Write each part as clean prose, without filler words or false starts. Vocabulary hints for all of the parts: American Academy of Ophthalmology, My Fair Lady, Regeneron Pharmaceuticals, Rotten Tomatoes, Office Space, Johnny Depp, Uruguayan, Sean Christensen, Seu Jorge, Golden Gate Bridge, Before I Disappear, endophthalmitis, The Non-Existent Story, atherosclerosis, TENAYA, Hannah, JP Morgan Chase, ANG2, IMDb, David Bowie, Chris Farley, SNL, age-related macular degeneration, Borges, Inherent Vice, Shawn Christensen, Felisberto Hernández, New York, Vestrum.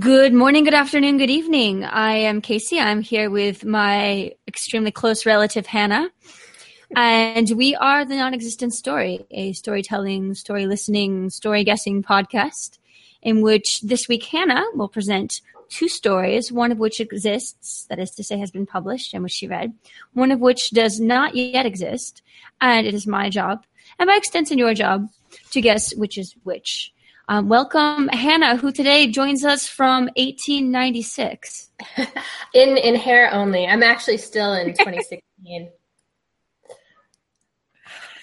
Good morning, good afternoon, good evening. I am Casey. I'm here with my extremely close relative, Hannah. And we are The Non-Existent Story, a storytelling, story listening, story guessing podcast in which this week Hannah will present two stories, one of which exists, that is to say has been published and which she read, one of which does not yet exist. And it is my job, and by extension your job, to guess which is which. Welcome, Hannah, who today joins us from 1896. in hair only. I'm actually still in 2016.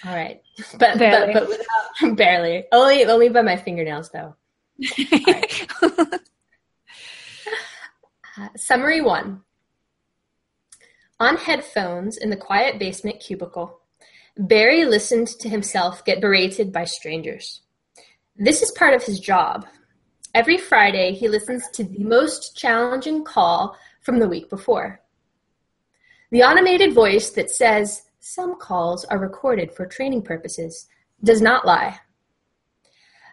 All right, but without, barely. Only by my fingernails, though. All right. Summary 1. On headphones in the quiet basement cubicle, Barry listened to himself get berated by strangers. This is part of his job. Every Friday, he listens to the most challenging call from the week before. The automated voice that says, "Some calls are recorded for training purposes," does not lie.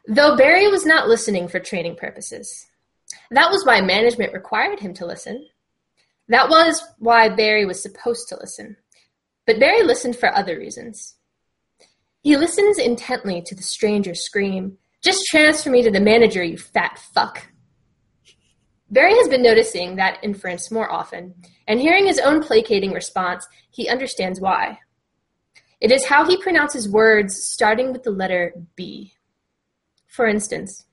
Though Barry was not listening for training purposes. That was why management required him to listen. That was why Barry was supposed to listen. But Barry listened for other reasons. He listens intently to the stranger scream, "Just transfer me to the manager, you fat fuck." Barry has been noticing that inference more often, and hearing his own placating response, he understands why. It is how he pronounces words starting with the letter B. For instance,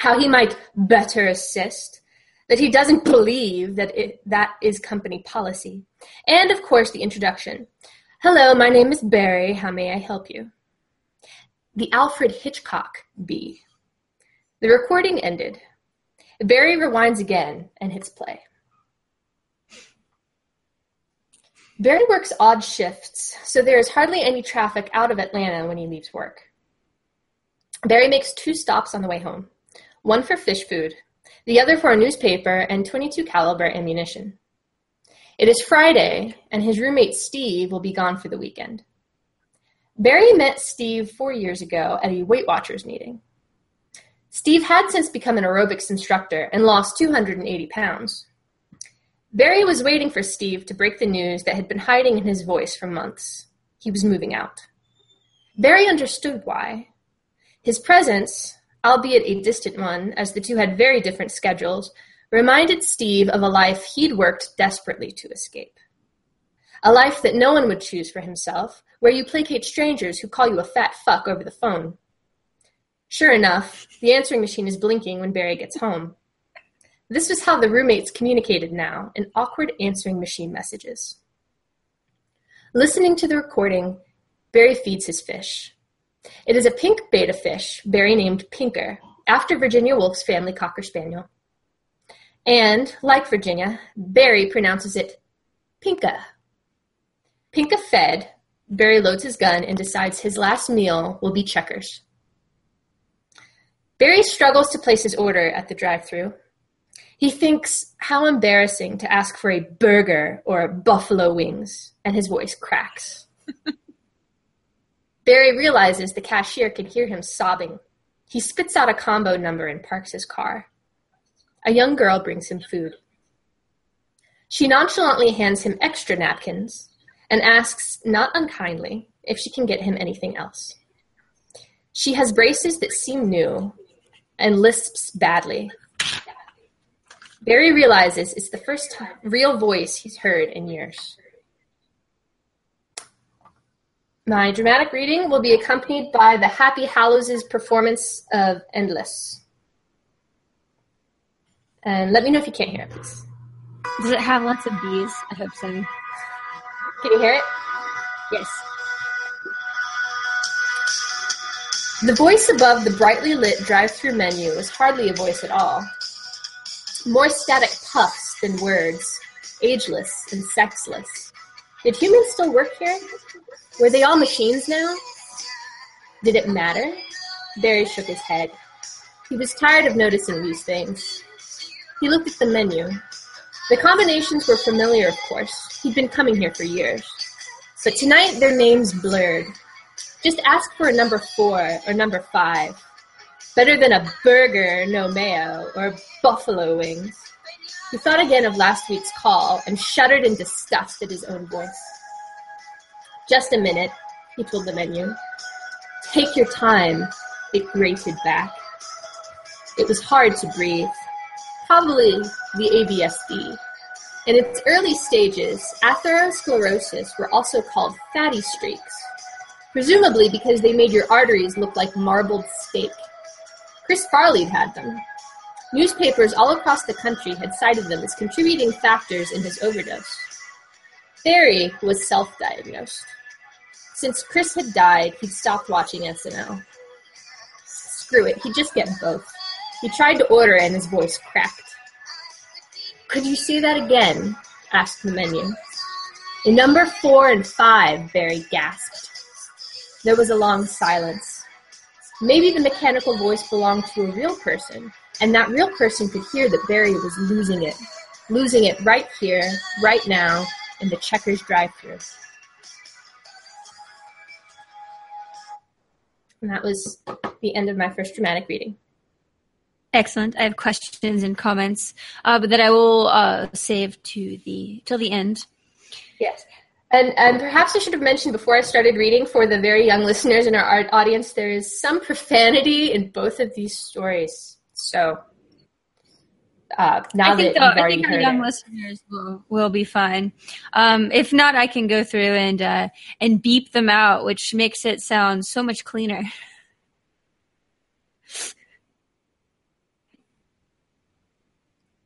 how he might better assist, that he doesn't believe that is company policy, and of course the introduction. "Hello, my name is Barry, how may I help you?" The Alfred Hitchcock B. The recording ended. Barry rewinds again and hits play. Barry works odd shifts, so there is hardly any traffic out of Atlanta when he leaves work. Barry makes 2 stops on the way home, one for fish food, the other for a newspaper and .22 caliber ammunition. It is Friday, and his roommate Steve will be gone for the weekend. Barry met Steve 4 years ago at a Weight Watchers meeting. Steve had since become an aerobics instructor and lost 280 pounds. Barry was waiting for Steve to break the news that had been hiding in his voice for months. He was moving out. Barry understood why. His presence, albeit a distant one, as the 2 had very different schedules, reminded Steve of a life he'd worked desperately to escape. A life that no one would choose for himself, where you placate strangers who call you a fat fuck over the phone. Sure enough, the answering machine is blinking when Barry gets home. This was how the roommates communicated now, in awkward answering machine messages. Listening to the recording, Barry feeds his fish. It is a pink betta fish, Barry named Pinker, after Virginia Woolf's family cocker spaniel. And, like Virginia, Barry pronounces it Pinka. Pinka fed, Barry loads his gun and decides his last meal will be checkers. Barry struggles to place his order at the drive-thru. He thinks how embarrassing to ask for a burger or buffalo wings, and his voice cracks. Barry realizes the cashier can hear him sobbing. He spits out a combo number and parks his car. A young girl brings him food. She nonchalantly hands him extra napkins and asks, not unkindly, if she can get him anything else. She has braces that seem new and lisps badly. Barry realizes it's the first real voice he's heard in years. My dramatic reading will be accompanied by the Happy Hallows' performance of Endless. And let me know if you can't hear it, please. Does it have lots of bees? I hope so. Can you hear it? Yes. The voice above the brightly lit drive-thru menu was hardly a voice at all. More static puffs than words, ageless and sexless. Did humans still work here? Were they all machines now? Did it matter? Barry shook his head. He was tired of noticing these things. He looked at the menu. The combinations were familiar, of course. He'd been coming here for years. But tonight, their names blurred. Just ask for a number 4 or number 5. Better than a burger, no mayo, or buffalo wings. He thought again of last week's call and shuddered in disgust at his own voice. Just a minute, he told the menu. Take your time, it grated back. It was hard to breathe, probably the ABSD. In its early stages, atherosclerosis were also called fatty streaks, presumably because they made your arteries look like marbled steak. Chris Farley had them. Newspapers all across the country had cited them as contributing factors in his overdose. Barry was self-diagnosed. Since Chris had died, he'd stopped watching SNL. Screw it, he'd just get both. He tried to order and his voice cracked. Could you say that again? Asked the menu. In number 4 and 5, Barry gasped. There was a long silence. Maybe the mechanical voice belonged to a real person, and that real person could hear that Barry was losing it right here, right now, in the Checkers drive-thru. And that was the end of my first dramatic reading. Excellent. I have questions and comments, but that I will save till the end. Yes. And perhaps I should have mentioned before I started reading, for the very young listeners in our audience, there is some profanity in both of these stories. So now I think our young listeners will be fine. If not, I can go through and beep them out, which makes it sound so much cleaner.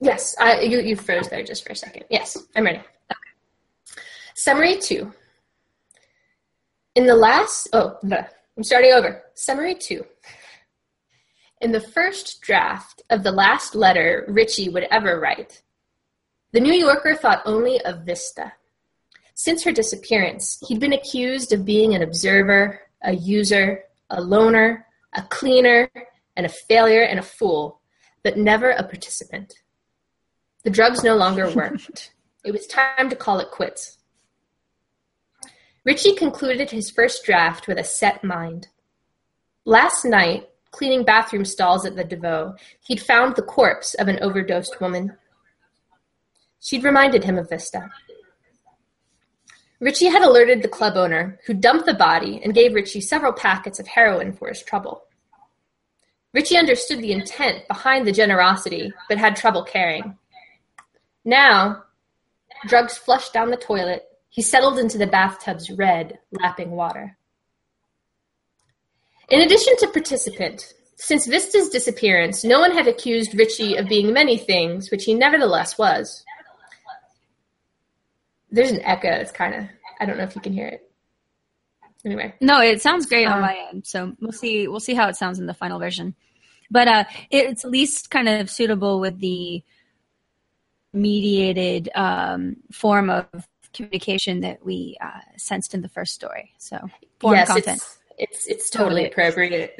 Yes, you froze there just for a second. Yes, I'm ready. Okay. Summary 2. Summary 2. In the first draft of the last letter Richie would ever write, the New Yorker thought only of Vista. Since her disappearance, he'd been accused of being an observer, a user, a loner, a cleaner, and a failure and a fool, but never a participant. The drugs no longer worked. It was time to call it quits. Richie concluded his first draft with a set mind. Last night, cleaning bathroom stalls at the DeVoe, he'd found the corpse of an overdosed woman. She'd reminded him of Vista. Richie had alerted the club owner, who dumped the body and gave Richie several packets of heroin for his trouble. Richie understood the intent behind the generosity, but had trouble caring. Now, drugs flushed down the toilet, he settled into the bathtub's red, lapping water. In addition to participant, since Vista's disappearance, no one had accused Richie of being many things, which he nevertheless was. There's an echo. It's kind of, I don't know if you can hear it. Anyway. No, it sounds great on my end. So we'll see how it sounds in the final version. But it's at least kind of suitable with the mediated form of communication that we sensed in the first story. So form content. It's totally appropriate.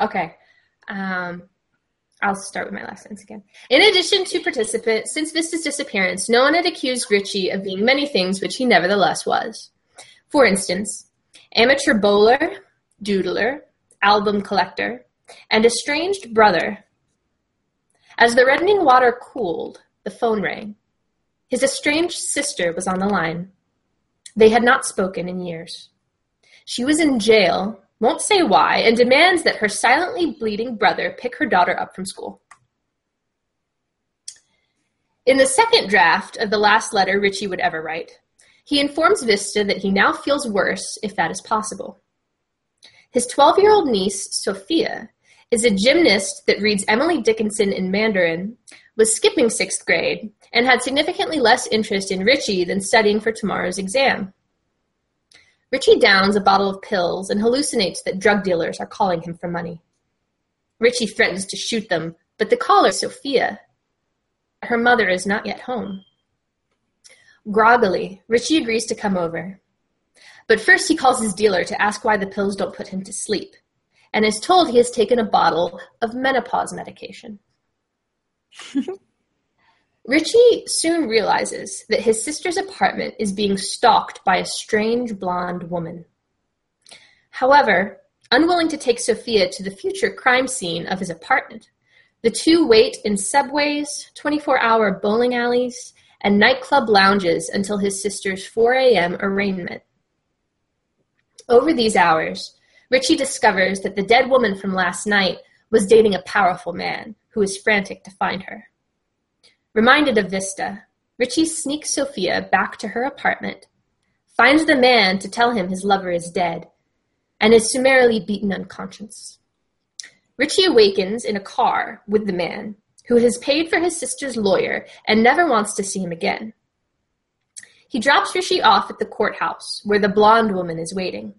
Okay. I'll start with my last sentence again. In addition to participant, since Vista's disappearance, no one had accused Richie of being many things, which he nevertheless was. For instance, amateur bowler, doodler, album collector, and estranged brother. As the reddening water cooled, the phone rang. His estranged sister was on the line. They had not spoken in years. She was in jail, won't say why, and demands that her silently bleeding brother pick her daughter up from school. In the second draft of the last letter Richie would ever write, he informs Vista that he now feels worse, if that is possible. His 12-year-old niece, Sophia, is a gymnast that reads Emily Dickinson in Mandarin, was skipping 6th grade, and had significantly less interest in Richie than studying for tomorrow's exam. Richie downs a bottle of pills and hallucinates that drug dealers are calling him for money. Richie threatens to shoot them, but the caller is Sophia. Her mother is not yet home. Groggily, Richie agrees to come over. But first he calls his dealer to ask why the pills don't put him to sleep, and is told he has taken a bottle of menopause medication. Richie soon realizes that his sister's apartment is being stalked by a strange blonde woman. However, unwilling to take Sophia to the future crime scene of his apartment. The two wait in subways, 24-hour bowling alleys, and nightclub lounges until his sister's 4 a.m. arraignment. Over these hours, Richie discovers that the dead woman from last night was dating a powerful man who is frantic to find her. Reminded of Vista, Richie sneaks Sophia back to her apartment, finds the man to tell him his lover is dead, and is summarily beaten unconscious. Richie awakens in a car with the man, who has paid for his sister's lawyer and never wants to see him again. He drops Richie off at the courthouse, where the blonde woman is waiting.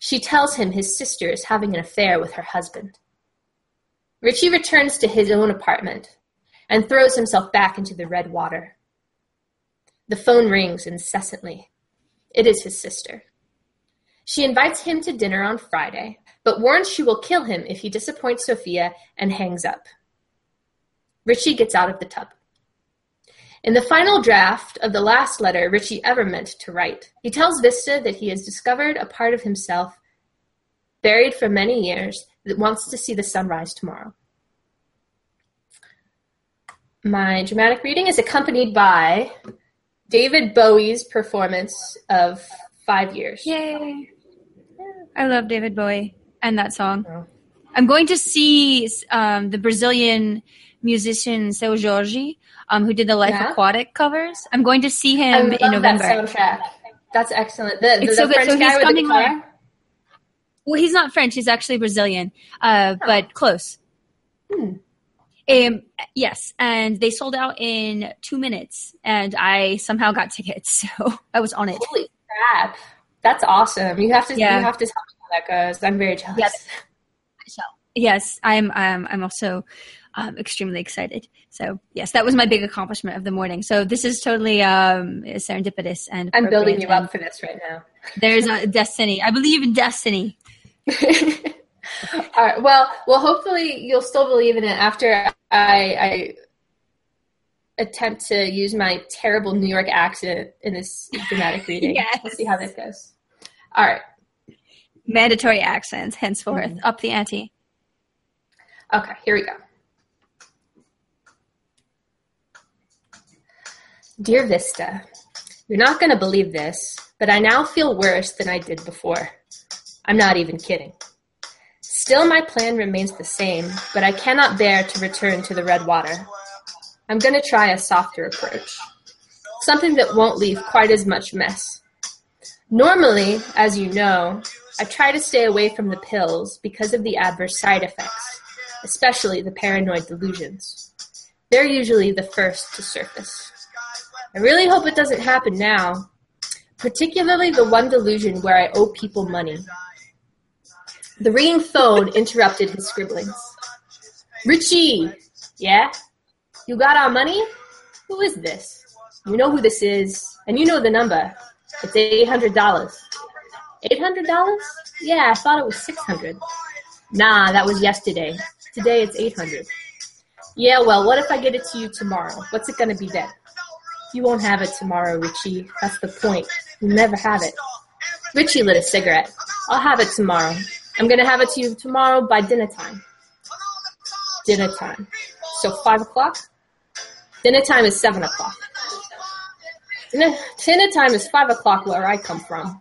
She tells him his sister is having an affair with her husband. Richie returns to his own apartment and throws himself back into the red water. The phone rings incessantly. It is his sister. She invites him to dinner on Friday, but warns she will kill him if he disappoints Sophia and hangs up. Richie gets out of the tub. In the final draft of the last letter Richie ever meant to write, he tells Vista that he has discovered a part of himself buried for many years that wants to see the sunrise tomorrow. My dramatic reading is accompanied by David Bowie's performance of 5 Years. Yay! I love David Bowie and that song. Oh. I'm going to see the Brazilian musician Seu Jorge, who did the Life Aquatic covers. I'm going to see him in November. I love that soundtrack. That's excellent. It's so good. French so guy with the guitar? Well, he's not French. He's actually Brazilian, but close. Hmm. Yes, and they sold out in 2 minutes, and I somehow got tickets, so I was on it. Holy crap. That's awesome. You have to tell me how that goes. I'm very jealous. Yes, I shall. Yes, I'm also extremely excited. So yes, that was my big accomplishment of the morning. So this is totally serendipitous, and I'm building you up for this right now. There's a destiny. I believe in destiny. All right. Well, hopefully you'll still believe in it after I attempt to use my terrible New York accent in this dramatic reading. Yes. We'll see how that goes. All right. Mandatory accents, henceforth. Mm-hmm. Up the ante. Okay, here we go. Dear Vista, you're not going to believe this, but I now feel worse than I did before. I'm not even kidding. Still, my plan remains the same, but I cannot bear to return to the red water. I'm going to try a softer approach, something that won't leave quite as much mess. Normally, as you know, I try to stay away from the pills because of the adverse side effects, especially the paranoid delusions. They're usually the first to surface. I really hope it doesn't happen now, particularly the one delusion where I owe people money. The ringing phone interrupted his scribblings. Richie! Yeah? You got our money? Who is this? You know who this is, and you know the number. It's $800. $800? Yeah, I thought it was $600. Nah, that was yesterday. Today it's $800. Yeah, well, what if I get it to you tomorrow? What's it gonna be then? You won't have it tomorrow, Richie. That's the point. You'll never have it. Richie lit a cigarette. I'll have it tomorrow. I'm going to have it to you tomorrow by dinner time. Dinner time. So 5 o'clock? Dinner time is 7 o'clock. Dinner time is 5 o'clock where I come from.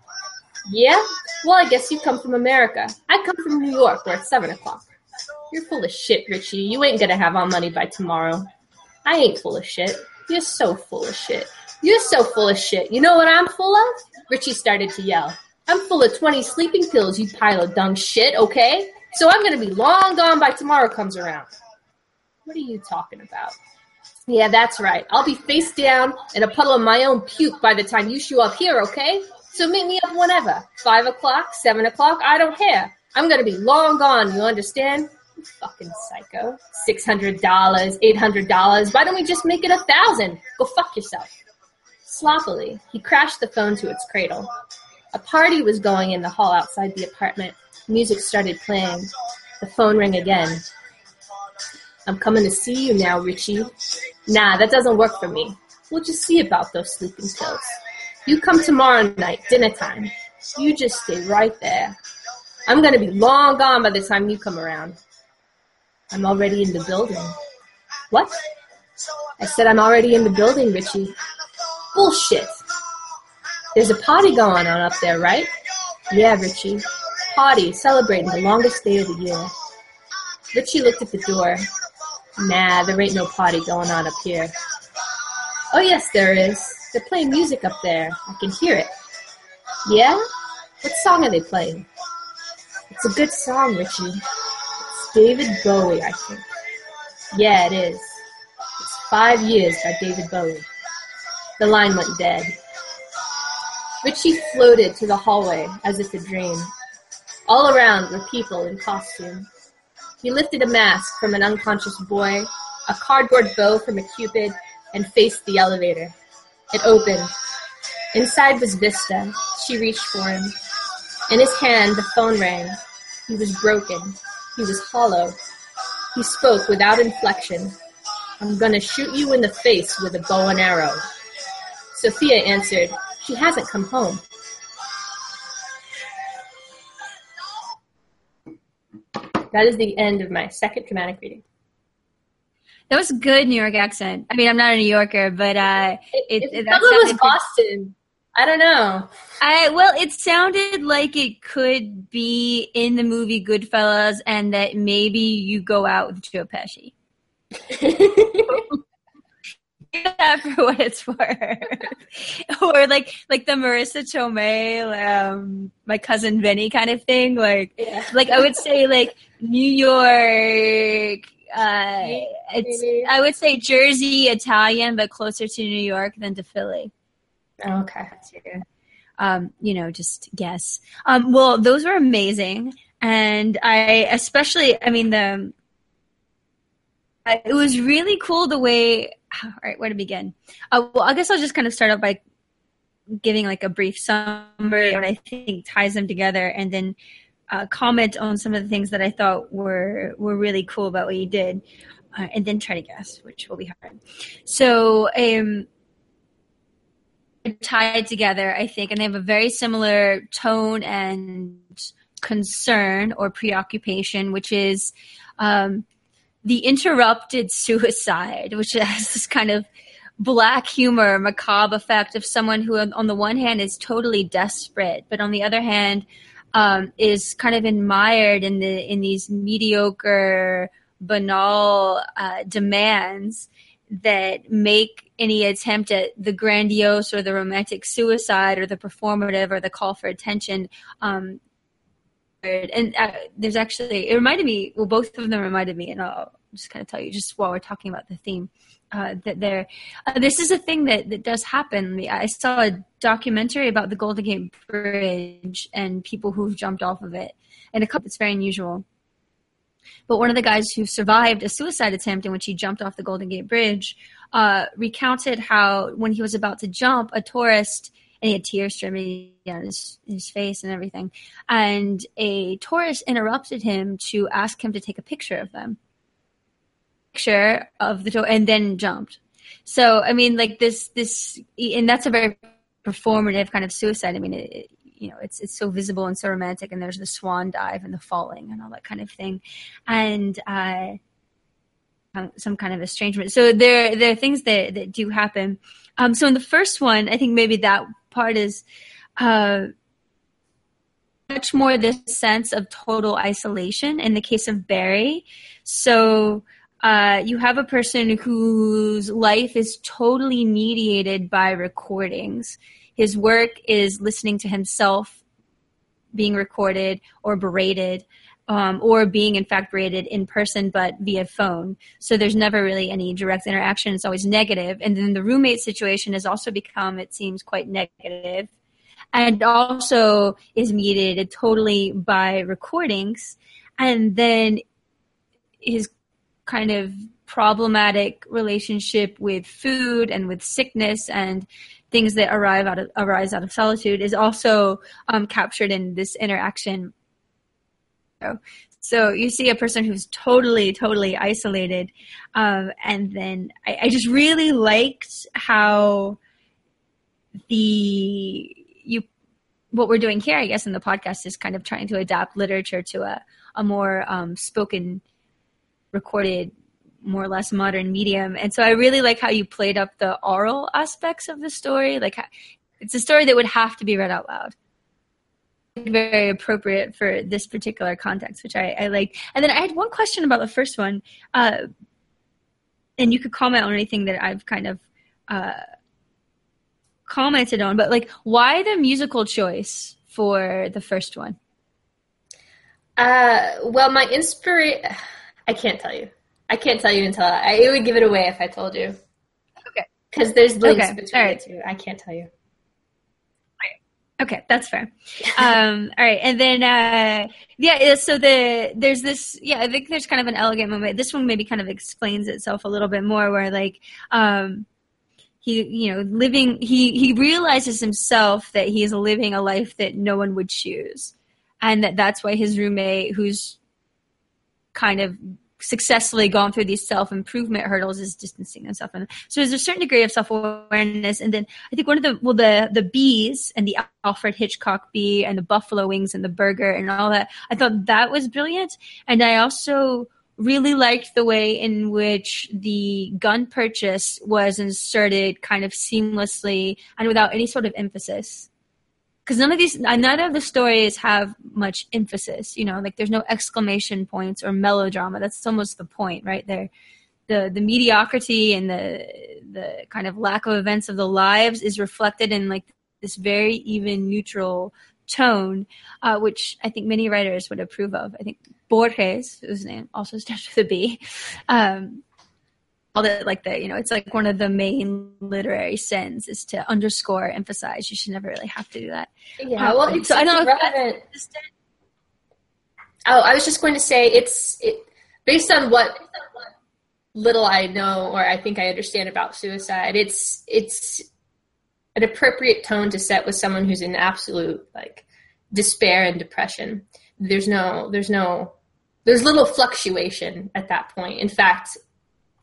Yeah? Well, I guess you come from America. I come from New York where it's 7 o'clock. You're full of shit, Richie. You ain't going to have our money by tomorrow. I ain't full of shit. You're so full of shit. You're so full of shit. You know what I'm full of? Richie started to yell. I'm full of 20 sleeping pills, you pile of dumb shit, okay? So I'm going to be long gone by tomorrow comes around. What are you talking about? Yeah, that's right. I'll be face down in a puddle of my own puke by the time you show up here, okay? So meet me up whenever. 5 o'clock, 7 o'clock, I don't care. I'm going to be long gone, you understand? You fucking psycho. $600, $800. Why don't we just make it 1,000? Go fuck yourself. Sloppily, he crashed the phone to its cradle. A party was going in the hall outside the apartment. Music started playing. The phone rang again. I'm coming to see you now, Richie. Nah, that doesn't work for me. We'll just see about those sleeping pills. You come tomorrow night, dinner time. You just stay right there. I'm going to be long gone by the time you come around. I'm already in the building. What? I said I'm already in the building, Richie. Bullshit. There's a party going on up there, right? Yeah, Richie. Party, celebrating the longest day of the year. Richie looked at the door. Nah, there ain't no party going on up here. Oh, yes, there is. They're playing music up there. I can hear it. Yeah? What song are they playing? It's a good song, Richie. It's David Bowie, I think. Yeah, it is. It's 5 Years by David Bowie. The line went dead. Richie floated to the hallway as if a dream. All around were people in costume. He lifted a mask from an unconscious boy, a cardboard bow from a cupid, and faced the elevator. It opened. Inside was Vista. She reached for him. In his hand, the phone rang. He was broken. He was hollow. He spoke without inflection. I'm gonna shoot you in the face with a bow and arrow. Sophia answered, she hasn't come home. That is the end of my second dramatic reading. That was a good New York accent. I mean, I'm not a New Yorker, but it was Boston. I don't know. Well, it sounded like it could be in the movie Goodfellas, and that maybe you go out with Joe Pesci. That for what it's for. Or like the Marissa Tomei, My Cousin Vinny kind of thing. Like I would say like New York, it's, I would say Jersey Italian, but closer to New York than to Philly. Okay. You know, just guess. Well, those were amazing. And it was really cool the way, all right, where to begin? Well, I guess I'll just kind of start out by giving like a brief summary and I think ties them together, and then comment on some of the things that I thought were really cool about what you did, and then try to guess, which will be hard. So tied together, I think, and they have a very similar tone and concern or preoccupation, which is the interrupted suicide, which has this kind of black humor, macabre effect of someone who on the one hand is totally desperate, but on the other hand is kind of admired in these mediocre, banal demands that make any attempt at the grandiose or the romantic suicide or the performative or the call for attention. And there's actually, it reminded me, well, both of them reminded me, and I'll just kind of tell you just while we're talking about the theme, that there, this is a thing that does happen. I saw a documentary about the Golden Gate Bridge and people who've jumped off of it, and a couple that's very unusual. But one of the guys who survived a suicide attempt in which he jumped off the Golden Gate Bridge recounted how when he was about to jump, a tourist, and he had tears streaming down his face and everything, and a tourist interrupted him to ask him to take a picture of them. Picture of the tourist, and then jumped. So, I mean, like this, and that's a very performative kind of suicide. I mean, it you know, it's so visible and so romantic, and there's the swan dive and the falling and all that kind of thing, and some kind of estrangement. So there are things that do happen. So in the first one, I think maybe that part is much more this sense of total isolation in the case of Barry. So you have a person whose life is totally mediated by recordings. His work is listening to himself being recorded or berated, or being, in fact, berated in person but via phone. So there's never really any direct interaction. It's always negative. And then the roommate situation has also become, it seems, quite negative, and also is mediated totally by recordings. And then his kind of problematic relationship with food and with sickness and things that arise out of solitude is also captured in this interaction. So you see a person who's totally, totally isolated. And then I just really liked how what we're doing here, I guess, in the podcast is kind of trying to adapt literature to a more spoken, recorded, more or less modern medium. And so I really like how you played up the oral aspects of the story. Like, it's a story that would have to be read out loud. Very appropriate for this particular context, which I like. And then I had one question about the first one, and you could comment on anything that I've kind of commented on, but like, why the musical choice for the first one? Well, my inspiration, I can't tell you until it would give it away if I told you. Okay. Because there's links between the two. I can't tell you. Okay, that's fair. All right. And then, so there's this, I think there's kind of an elegant moment. This one maybe kind of explains itself a little bit more where like, he realizes himself that he is living a life that no one would choose. And that's why his roommate, who's kind of successfully gone through these self-improvement hurdles, is distancing himself from them. So there's a certain degree of self-awareness. And then I think one of the bees and the Alfred Hitchcock bee and the buffalo wings and the burger and all that, I thought that was brilliant. And I also really liked the way in which the gun purchase was inserted kind of seamlessly and without any sort of emphasis. Because none of the stories have much emphasis, you know, like there's no exclamation points or melodrama. That's almost the point, right? There, the mediocrity and the kind of lack of events of the lives is reflected in like this very even neutral tone, which I think many writers would approve of. I think Borges, whose name also starts with a B, it's like one of the main literary sins is to underscore, emphasize. You should never really have to do that. Yeah, well, it's so I don't know if that's I was just going to say it's based on what little I know or I think I understand about suicide. It's an appropriate tone to set with someone who's in absolute like despair and depression. There's little fluctuation at that point. In fact,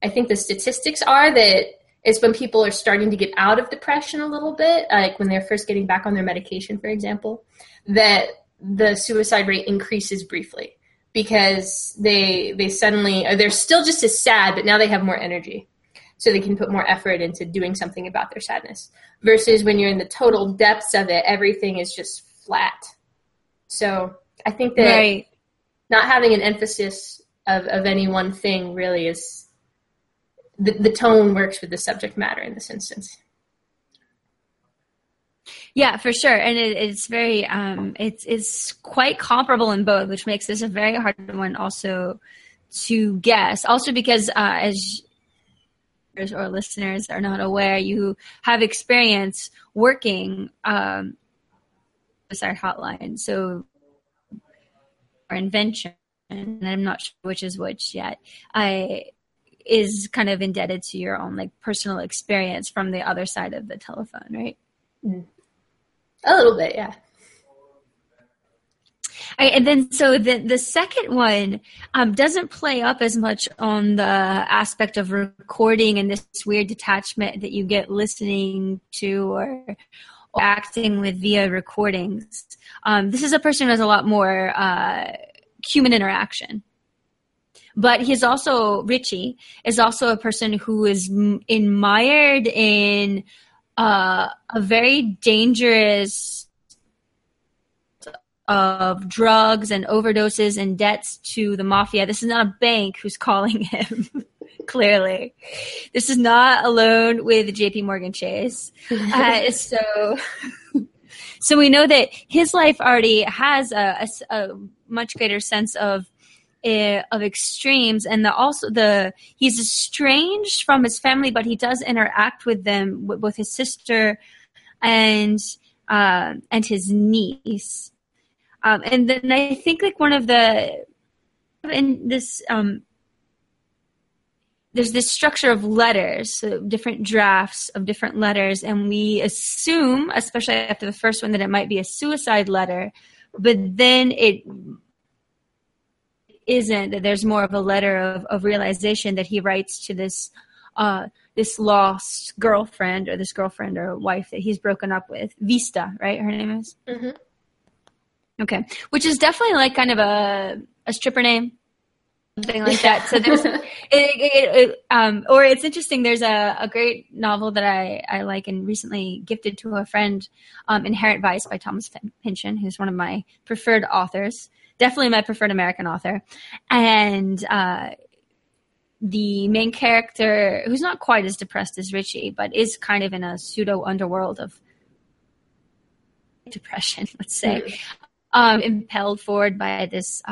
I think the statistics are that it's when people are starting to get out of depression a little bit, like when they're first getting back on their medication, for example, that the suicide rate increases briefly because they suddenly, or they're still just as sad, but now they have more energy. So they can put more effort into doing something about their sadness versus when you're in the total depths of it, everything is just flat. So I think that not having an emphasis of any one thing really is, the tone works with the subject matter in this instance. Yeah, for sure. And it's very, it's quite comparable in both, which makes this a very hard one also to guess. Also because as or listeners are not aware, you have experience working with our hotline. So our invention, and I'm not sure which is which yet, is kind of indebted to your own like personal experience from the other side of the telephone, right? Mm. A little bit, yeah. And then so the second one doesn't play up as much on the aspect of recording and this weird detachment that you get listening to or acting with via recordings. This is a person who has a lot more human interaction. But Richie is also a person who is mired in a very dangerous of drugs and overdoses and debts to the mafia. This is not a bank who's calling him, clearly. This is not a loan with JP Morgan Chase. So we know that his life already has a much greater sense of extremes, and he's estranged from his family, but he does interact with them, with both his sister and his niece. And then I think like one of the in this there's this structure of letters, so different drafts of different letters, and we assume, especially after the first one, that it might be a suicide letter, but then it isn't, that there's more of a letter of realization that he writes to this this lost girlfriend or wife that he's broken up with. Vista, right? Her name is? Mm-hmm. Okay. Which is definitely like kind of a stripper name. Something like that. So there's, or it's interesting. There's a great novel that I like and recently gifted to a friend, Inherent Vice by Thomas Pynchon, who's one of my preferred authors, definitely my preferred American author. And, the main character, who's not quite as depressed as Richie, but is kind of in a pseudo underworld of depression, let's say, impelled forward by this,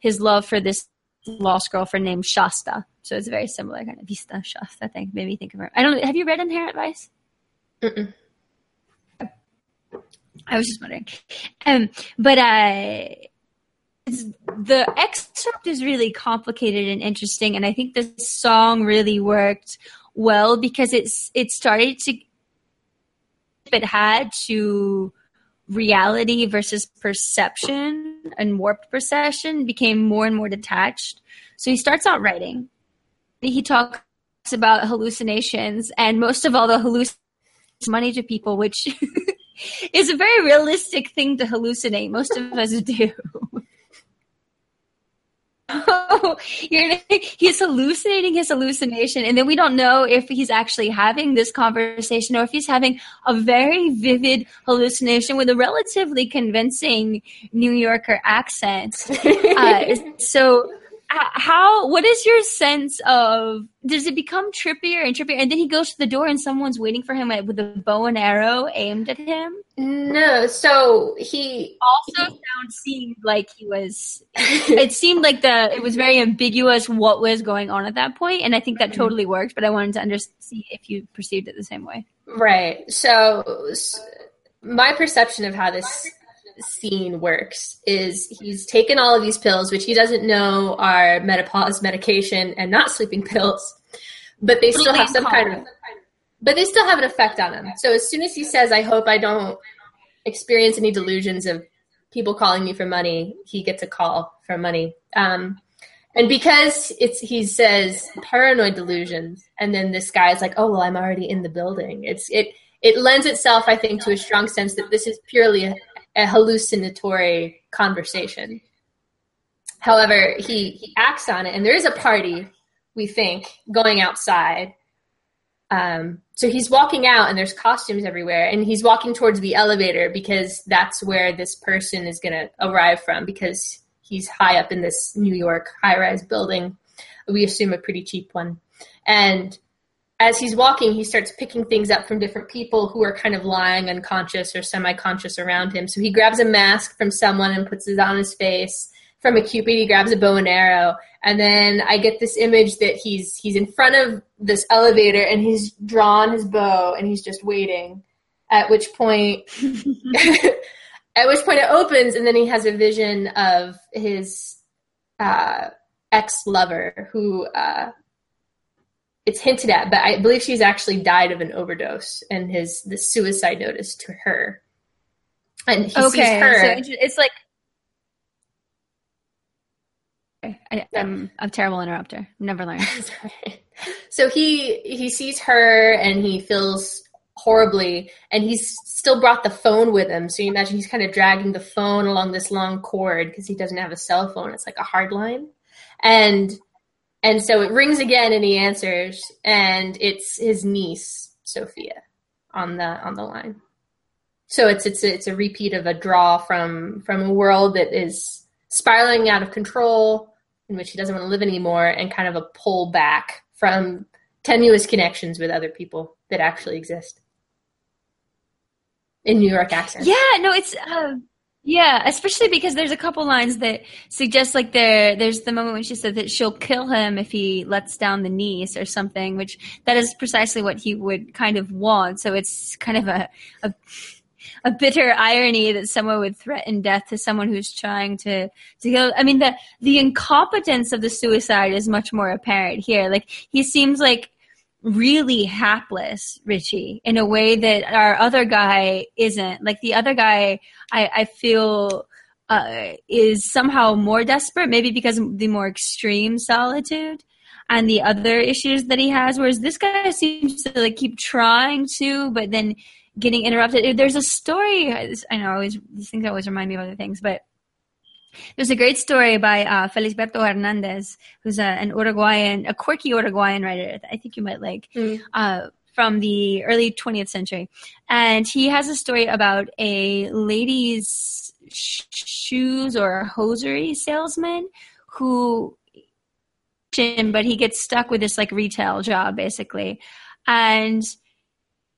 his love for this lost girlfriend named Shasta. So it's a very similar kind of Vista, Shasta thing. Made me think of her. Have you read Inherent Vice? Mm-mm. I was just wondering. But the excerpt is really complicated and interesting, and I think the song really worked well because it started to – it had to – reality versus perception and warped perception became more and more detached. So he starts out writing. He talks about hallucinations, and most of all, the hallucinations money to people, which is a very realistic thing to hallucinate. Most of us do. He's hallucinating his hallucination, and then we don't know if he's actually having this conversation or if he's having a very vivid hallucination with a relatively convincing New Yorker accent. What is your sense of, does it become trippier and trippier? And then he goes to the door and someone's waiting for him with a bow and arrow aimed at him? No, so he... seemed like he was... it seemed like it was very ambiguous what was going on at that point, and I think that totally worked, but I wanted to see if you perceived it the same way. Right. So my perception of how this scene works is he's taken all of these pills, which he doesn't know are menopause medication and not sleeping pills, but they still have some kind of an effect on him. So as soon as he says, I hope I don't experience any delusions of people calling me for money, he gets a call for money. And because he says paranoid delusions, and then this guy is like, oh, well, I'm already in the building. It lends itself, I think, to a strong sense that this is purely a hallucinatory conversation. However, he acts on it, and there is a party, we think, going outside. So he's walking out, and there's costumes everywhere, and he's walking towards the elevator because that's where this person is going to arrive from, because he's high up in this New York high-rise building. We assume a pretty cheap one. And as he's walking, he starts picking things up from different people who are kind of lying unconscious or semi-conscious around him. So he grabs a mask from someone and puts it on his face. From a cupid, he grabs a bow and arrow. And then I get this image that he's in front of this elevator and he's drawn his bow and he's just waiting. At which point it opens, and then he has a vision of his ex-lover who... it's hinted at, but I believe she's actually died of an overdose, and the suicide notice to her. And he sees her. So it's like, I'm a terrible interrupter. Never learned. So he sees her, and he feels horribly, and he's still brought the phone with him. So you imagine he's kind of dragging the phone along this long cord because he doesn't have a cell phone. It's like a hard line, And so it rings again, and he answers, and it's his niece Sophia on the line. So it's a repeat of a draw from a world that is spiraling out of control, in which he doesn't want to live anymore, and kind of a pull back from tenuous connections with other people that actually exist. In New York accent. Yeah, no, it's. Yeah, especially because there's a couple lines that suggest like there's the moment when she said that she'll kill him if he lets down the niece or something, which that is precisely what he would kind of want. So it's kind of a bitter irony that someone would threaten death to someone who's trying to kill. I mean, the incompetence of the suicide is much more apparent here. Like he seems like really hapless, Richie, in a way that our other guy isn't. Like the other guy, I feel is somehow more desperate, maybe because of the more extreme solitude. and the other issues that he has, whereas this guy seems to like keep trying to, but then getting interrupted. There's a story, I know these things always remind me of other things, but there's a great story by Felisberto Hernández, who's an Uruguayan, a quirky Uruguayan writer that I think you might like, from the early 20th century. And he has a story about a lady's shoes or hosiery salesman who, but he gets stuck with this like retail job basically. And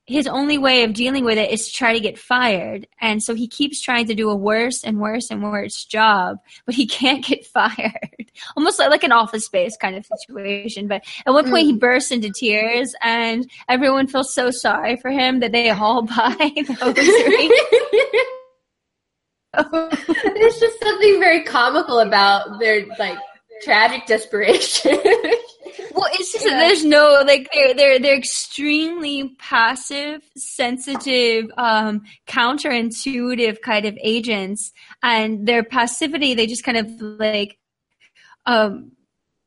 his only way of dealing with it is to try to get fired. And so he keeps trying to do a worse and worse and worse job, but he can't get fired. Almost like an Office Space kind of situation. But at one point he bursts into tears and everyone feels so sorry for him that they all buy the hosiery. There's just something very comical about their like tragic desperation. Well, it's just that there's no like they're extremely passive, sensitive, counterintuitive kind of agents, and their passivity they just kind of like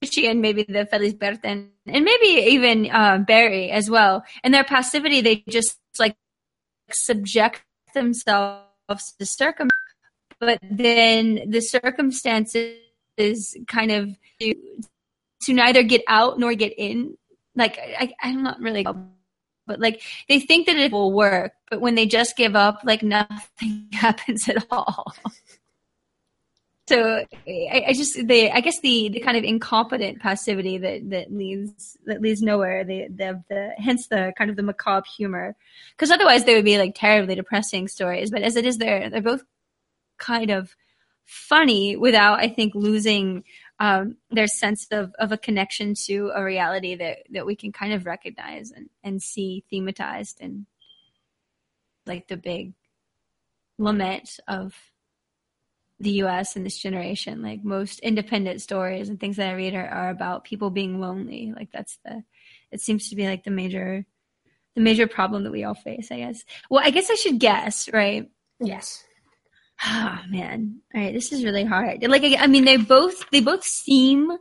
she and maybe the Felisberto and maybe even Barry as well. And their passivity they just like subject themselves to circumstances, but then the circumstances is kind of to neither get out nor get in. Like, I'm not really, but like they think that it will work, but when they just give up, like nothing happens at all. So I guess the kind of incompetent passivity that leads nowhere. Hence the kind of the macabre humor, because otherwise they would be like terribly depressing stories. But as it is, they're both kind of funny without, I think, losing their sense of a connection to a reality that we can kind of recognize and see thematized and like the big lament of the U.S. and this generation. Like most independent stories and things that I read are about people being lonely. Like it seems to be like the major problem that we all face, I guess. Well, I guess I should guess, right? Yes. Oh man! All right, this is really hard. Like, I mean, they both seem,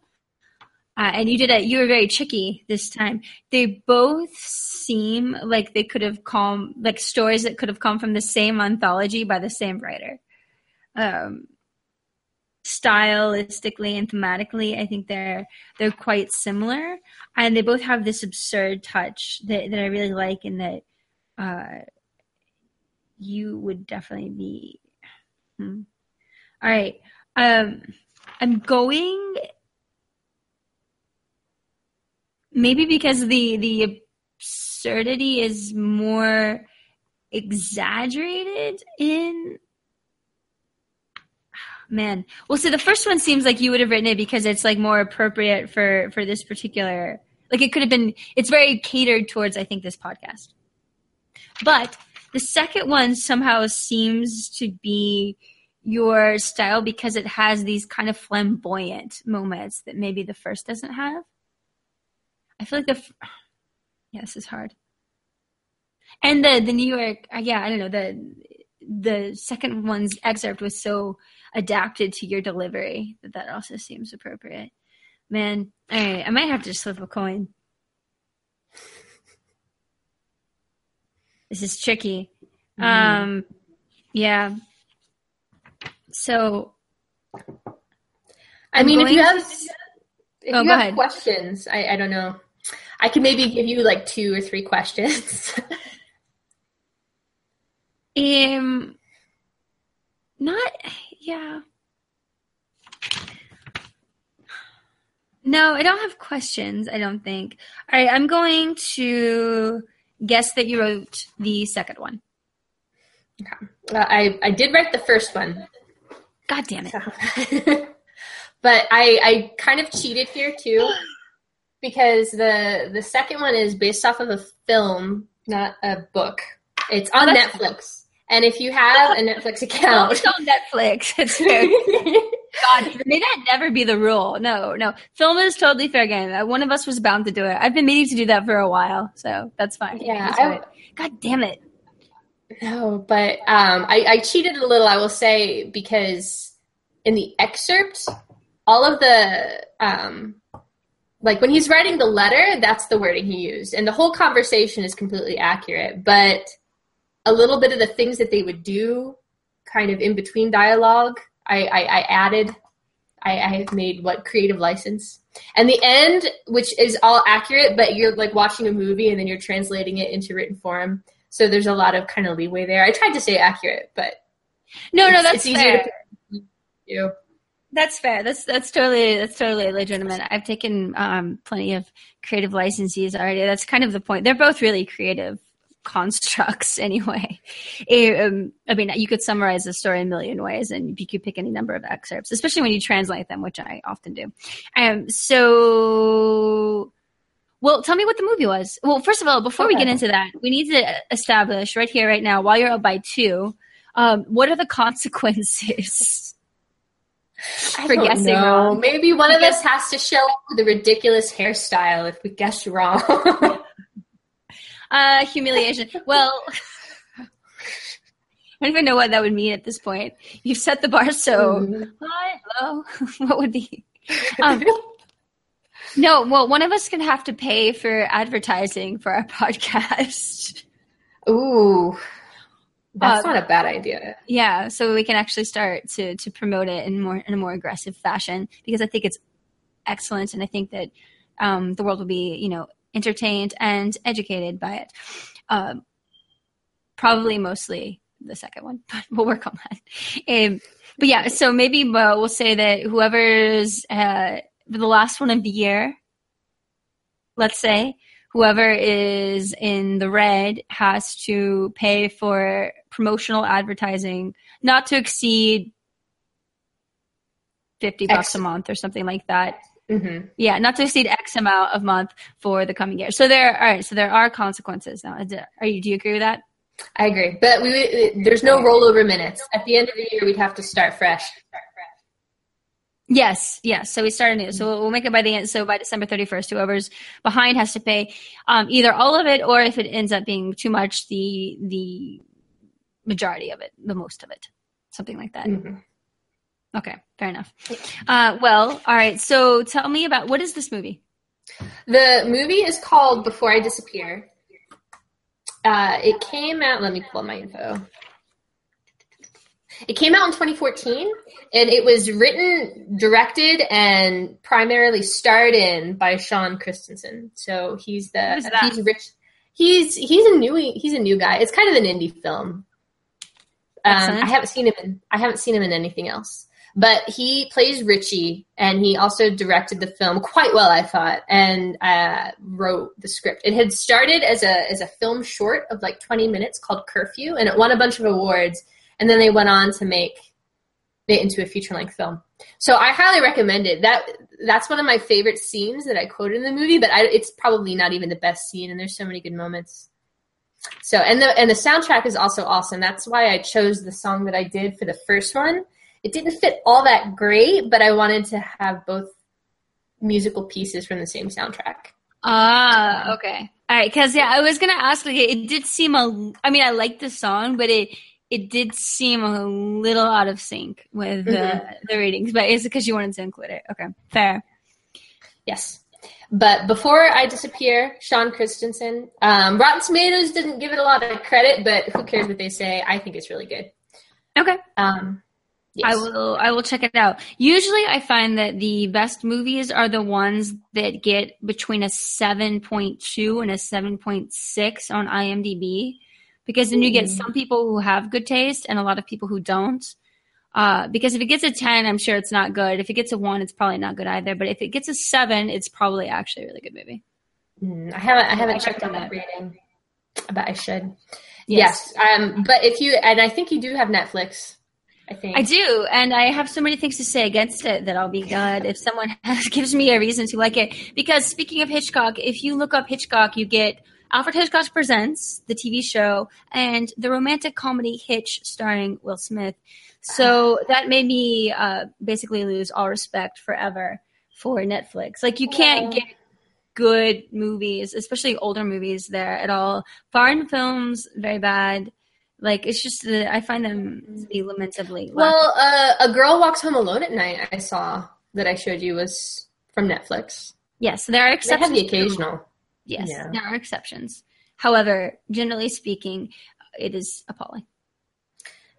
and you were very tricky this time. They both seem like they could have come, like stories that could have come from the same anthology by the same writer. Stylistically and thematically, I think they're quite similar, and they both have this absurd touch that I really like, and that you would definitely be. All right. I'm going maybe because the absurdity is more exaggerated in man. Well, so the first one seems like you would have written it because it's like more appropriate for this particular, like it could have been, it's very catered towards, I think, this podcast. But the second one somehow seems to be your style because it has these kind of flamboyant moments that maybe the first doesn't have. I feel like this is hard. And the New York, I don't know, the second one's excerpt was so adapted to your delivery that also seems appropriate. Man, all right, I might have to just flip a coin. This is tricky. Yeah. So, if you have questions, I don't know. I could maybe give you like 2 or 3 questions. Not, yeah. No, I don't have questions, I don't think. All right, I'm going to guess that you wrote the second one. Okay. I did write the first one. God damn it. So. But I kind of cheated here too, because the second one is based off of a film, not a book. It's on Netflix. And if you have a Netflix account. It's on Netflix. It's fair. God, may that never be the rule. No. Film is totally fair game. One of us was bound to do it. I've been meaning to do that for a while, so that's fine. Yeah. God damn it. No, but I cheated a little, I will say, because in the excerpt, all of the like when he's writing the letter, that's the wording he used. And the whole conversation is completely accurate, but a little bit of the things that they would do kind of in between dialogue, I have made what creative license. And the end, which is all accurate, but you're like watching a movie and then you're translating it into written form. So there's a lot of kind of leeway there. I tried to stay accurate, but no, that's easier to do. That's fair. That's totally legitimate. I've taken plenty of creative licenses already. That's kind of the point. They're both really creative constructs anyway. I mean, you could summarize the story a million ways and you could pick any number of excerpts, especially when you translate them, which I often do. Well, tell me what the movie was. Well, first of all, before we get into that, we need to establish right here, right now, while you're up by two, what are the consequences for guessing wrong? Maybe one of us has to show up with a ridiculous hairstyle if we guessed wrong. Humiliation. Well, I don't even know what that would mean at this point. You've set the bar so high, low. What would be? No, well, one of us can have to pay for advertising for our podcast. Ooh, that's not a bad idea. Yeah, so we can actually start to promote it in a more aggressive fashion, because I think it's excellent, and I think that the world will be, entertained and educated by it. Probably mostly the second one, but we'll work on that. But yeah, so maybe we'll say that whoever's the last one of the year, let's say, whoever is in the red has to pay for promotional advertising not to exceed $50 a month or something like that. Mm-hmm. Yeah, not to exceed X amount of month for the coming year. So there are consequences now. Do you agree with that? I agree. But there's no rollover minutes. At the end of the year, we'd have to start fresh. Yes. So we started new. So we'll make it by the end. So by December 31st, whoever's behind has to pay either all of it, or if it ends up being too much, the majority of it, the most of it, something like that. Mm-hmm. Okay, fair enough. All right. So tell me about, what is this movie? The movie is called Before I Disappear. It came out, let me pull up my info. It came out in 2014, and it was written, directed, and primarily starred in by Shawn Christensen. So he's a new guy. It's kind of an indie film. I haven't seen him in anything else, but he plays Richie, and he also directed the film quite well, I thought, and wrote the script. It had started as a film short of like 20 minutes called Curfew, and it won a bunch of awards. And then they went on to make it into a feature-length film. So I highly recommend it. That's one of my favorite scenes that I quoted in the movie, but it's probably not even the best scene, and there's so many good moments. So and the soundtrack is also awesome. That's why I chose the song that I did for the first one. It didn't fit all that great, but I wanted to have both musical pieces from the same soundtrack. Ah, okay. All right, because, I was going to ask, it did seem I like the song, but it did seem a little out of sync with the ratings, but is it because you wanted to include it? Okay, fair. Yes. But Before I Disappear, Sean Christensen. Rotten Tomatoes didn't give it a lot of credit, but who cares what they say? I think it's really good. Okay. Yes. I will check it out. Usually I find that the best movies are the ones that get between a 7.2 and a 7.6 on IMDb. Because then you get some people who have good taste and a lot of people who don't. Because if it gets a 10, I'm sure it's not good. If it gets a 1, it's probably not good either. But if it gets a 7, it's probably actually a really good movie. I haven't checked on that rating, but I should. Yes. But if you, and I think you do have Netflix. I think I do, and I have so many things to say against it that I'll be glad if someone gives me a reason to like it. Because speaking of Hitchcock, if you look up Hitchcock, you get Alfred Hitchcock Presents, the TV show, and the romantic comedy Hitch starring Will Smith. So that made me basically lose all respect forever for Netflix. You can't get good movies, especially older movies, there at all. Foreign films, very bad. It's just I find them to be lamentably lacking. Well, A Girl Walks Home Alone at Night, I saw that I showed you, was from Netflix. Yes, there are exceptions. They have the occasional. Yes, yeah. There are exceptions. However, generally speaking, it is appalling.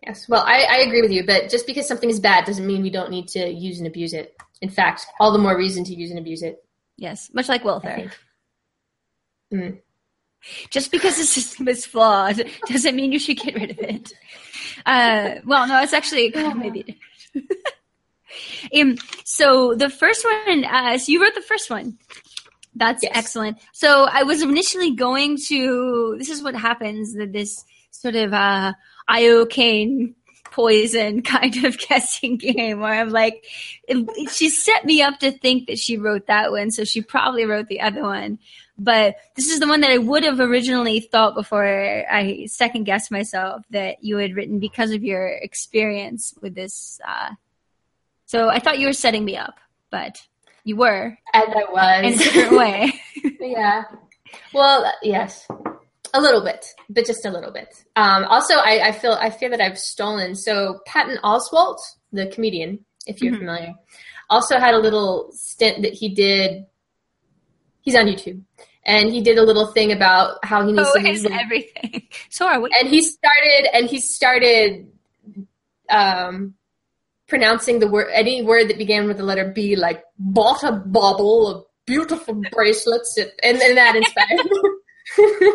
Yes, well, I agree with you, but just because something is bad doesn't mean we don't need to use and abuse it. In fact, all the more reason to use and abuse it. Yes, much like welfare. Mm. Just because the system is flawed doesn't mean you should get rid of it. Well, no, it's actually maybe different. So the first one, so you wrote the first one. That's excellent. So I was initially going to, this is what happens, that this sort of iocane poison kind of guessing game where I'm like, she set me up to think that she wrote that one, so she probably wrote the other one. But this is the one that I would have originally thought before I second-guessed myself that you had written because of your experience with this. So I thought you were setting me up, but you were. And I was. In a different way. Yeah. Well, yes. A little bit, but just a little bit. Also, I fear that I've stolen. So Patton Oswalt, the comedian, if you're familiar, also had a little stint that he did. He's on YouTube. And he did a little thing about how he needs to use everything. And he started pronouncing the word, any word that began with the letter B, like bought a bauble of beautiful bracelets, and that inspired me.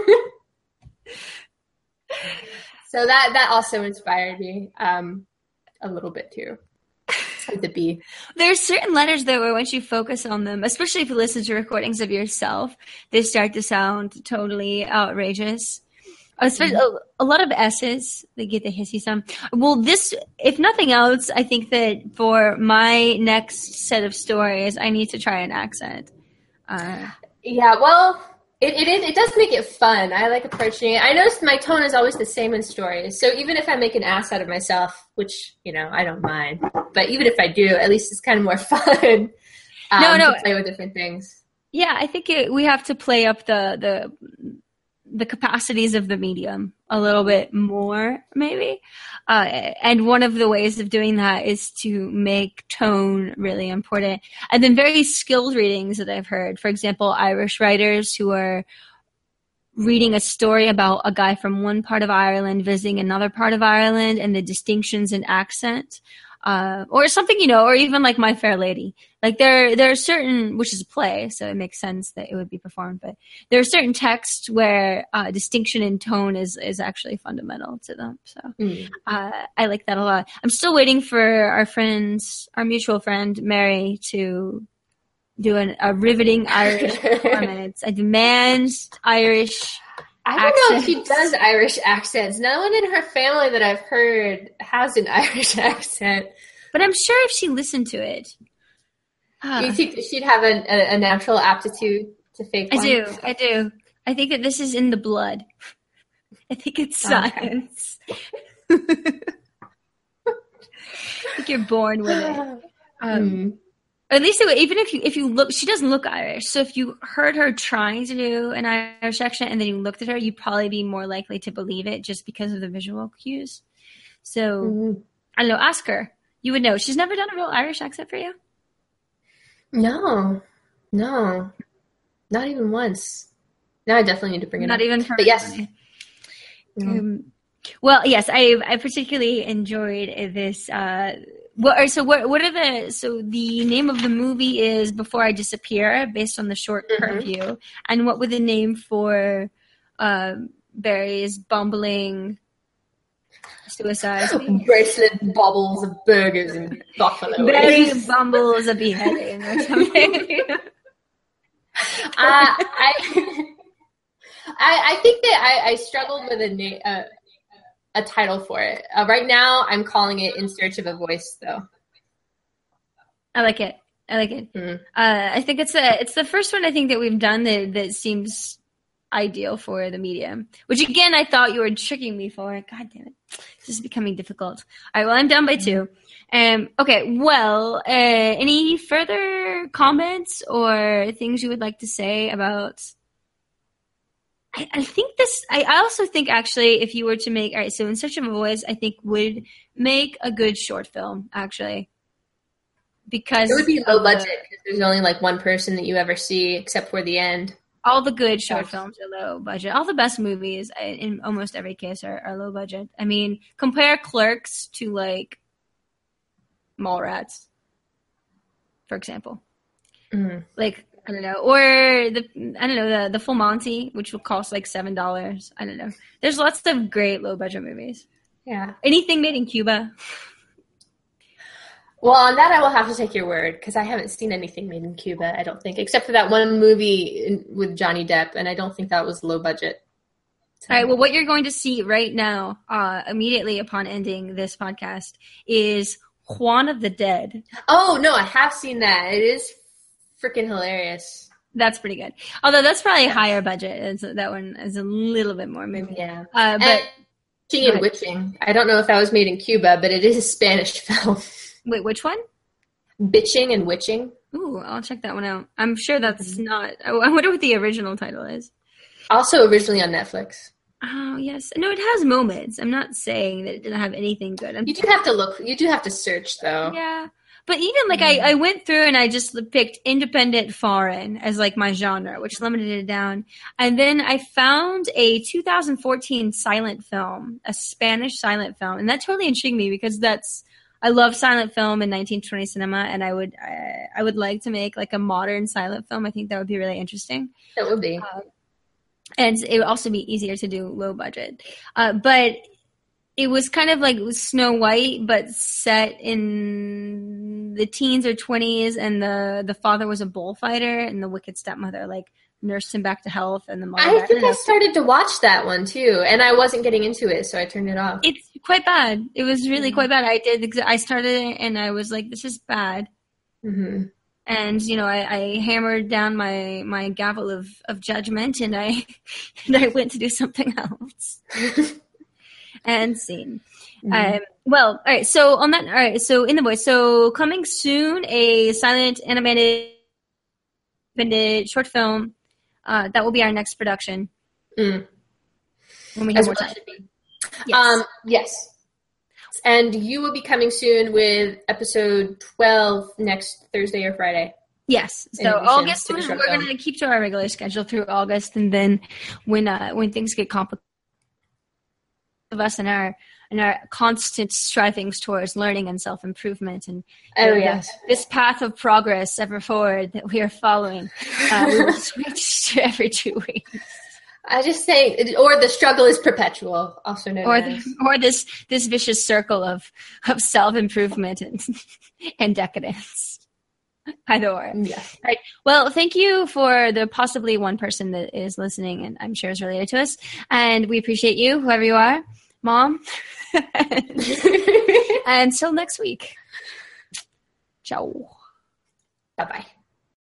So that also inspired me a little bit too. The B. There's certain letters though where once you focus on them, especially if you listen to recordings of yourself, they start to sound totally outrageous. A lot of S's, they get the hissy sound. Well, this, if nothing else, I think that for my next set of stories, I need to try an accent. Yeah, well, it does make it fun. I like approaching it. I noticed my tone is always the same in stories. So even if I make an ass out of myself, which, you know, I don't mind. But even if I do, at least it's kind of more fun to play with different things. Yeah, I think we have to play up the capacities of the medium a little bit more, maybe. And one of the ways of doing that is to make tone really important. And then very skilled readings that I've heard, for example, Irish writers who are reading a story about a guy from one part of Ireland visiting another part of Ireland and the distinctions in accent, or something, you know, or even like My Fair Lady. Like there are certain, which is a play, so it makes sense that it would be performed, but there are certain texts where distinction in tone is actually fundamental to them. So I like that a lot. I'm still waiting for our mutual friend, Mary, to do a riveting Irish performance. I demand Irish accents. I don't know if she does Irish accents. No one in her family that I've heard has an Irish accent. But I'm sure if she listened to it. Do you think she'd have a natural aptitude to fake one? I do. I think that this is in the blood. I think it's science. Okay. I think you're born with it. Or at least even if you look, she doesn't look Irish. So if you heard her trying to do an Irish accent and then you looked at her, you'd probably be more likely to believe it just because of the visual cues. So, I don't know, ask her. You would know. She's never done a real Irish accent for you? No, not even once. Now I definitely need to bring it up. Not even for me. But yes. Well, yes, I particularly enjoyed this. So the name of the movie is Before I Disappear, based on the short Curfew. And what would the name for Barry's bumbling suicide be? Bracelet bobbles of burgers and buffalo. Barry bumbles a beheading or something. I think that I struggled with a title for it. Right now, I'm calling it In Search of a Voice, though. I like it. I think it's the first one I think that we've done that seems ideal for the medium, which again, I thought you were tricking me for. God damn it. This is becoming difficult. All right, well, I'm down by 2. Okay, well, any further comments or things you would like to say about... I think this, I also think actually if you were to make, all right, so In Search of a Voice, I think would make a good short film, actually. because it would be low budget because there's only like one person that you ever see except for the end. All the good short films are low budget. All the best movies, in almost every case, are low budget. I mean, compare Clerks to, like, Mallrats, for example. Mm. Like, I don't know. Or, the Full Monty, which will cost, like, $7. I don't know. There's lots of great low budget movies. Yeah. Anything made in Cuba. Well, on that, I will have to take your word because I haven't seen anything made in Cuba, I don't think, except for that one movie with Johnny Depp, and I don't think that was low budget. So. All right, well, what you're going to see right now, immediately upon ending this podcast, is Juan of the Dead. Oh, no, I have seen that. It is freaking hilarious. That's pretty good. Although that's probably higher budget. That one is a little bit more maybe. Yeah. But Witching and Witching. I don't know if that was made in Cuba, but it is a Spanish film. Wait, which one? Bitching and Witching. Ooh, I'll check that one out. I'm sure that's not... I wonder what the original title is. Also originally on Netflix. Oh, yes. No, it has moments. I'm not saying that it didn't have anything good. You do have to look. You do have to search, though. Yeah. But even, like, I went through and I just picked independent foreign as, like, my genre, which limited it down. And then I found a 2014 silent film, a Spanish silent film. And that totally intrigued me because that's... I love silent film and 1920 cinema, and I would like to make like a modern silent film. I think that would be really interesting. That would be, and it would also be easier to do low budget. But it was kind of like Snow White, but set in the teens or 20s, and the father was a bullfighter, and the wicked stepmother like nursed him back to health, and the mother. I think I started to watch that one too, and I wasn't getting into it, so I turned it off. It's quite bad. It was really quite bad. I started it, and I was like, "This is bad." Mm-hmm. And you know, I hammered down my gavel of judgment, and I went to do something else. And scene. Mm-hmm. Well, all right. So on that, all right. So In the Voice. So coming soon, a silent animated short film. That will be our next production. Mm. When we have more time. Yes. Yes. And you will be coming soon with episode 12 next Thursday or Friday. Yes. So August, we're going to keep to our regular schedule through August. And then when things get complicated, of us and our constant strivings towards learning and self-improvement and this path of progress ever forward that we are following. We will switch to every 2 weeks. I just say, or the struggle is perpetual, also known as. Or this vicious circle of self-improvement and decadence. Either or. Yeah. All right. Well, thank you for the possibly one person that is listening and I'm sure is related to us. And we appreciate you, whoever you are. Mom. Until next week. Ciao. Bye-bye.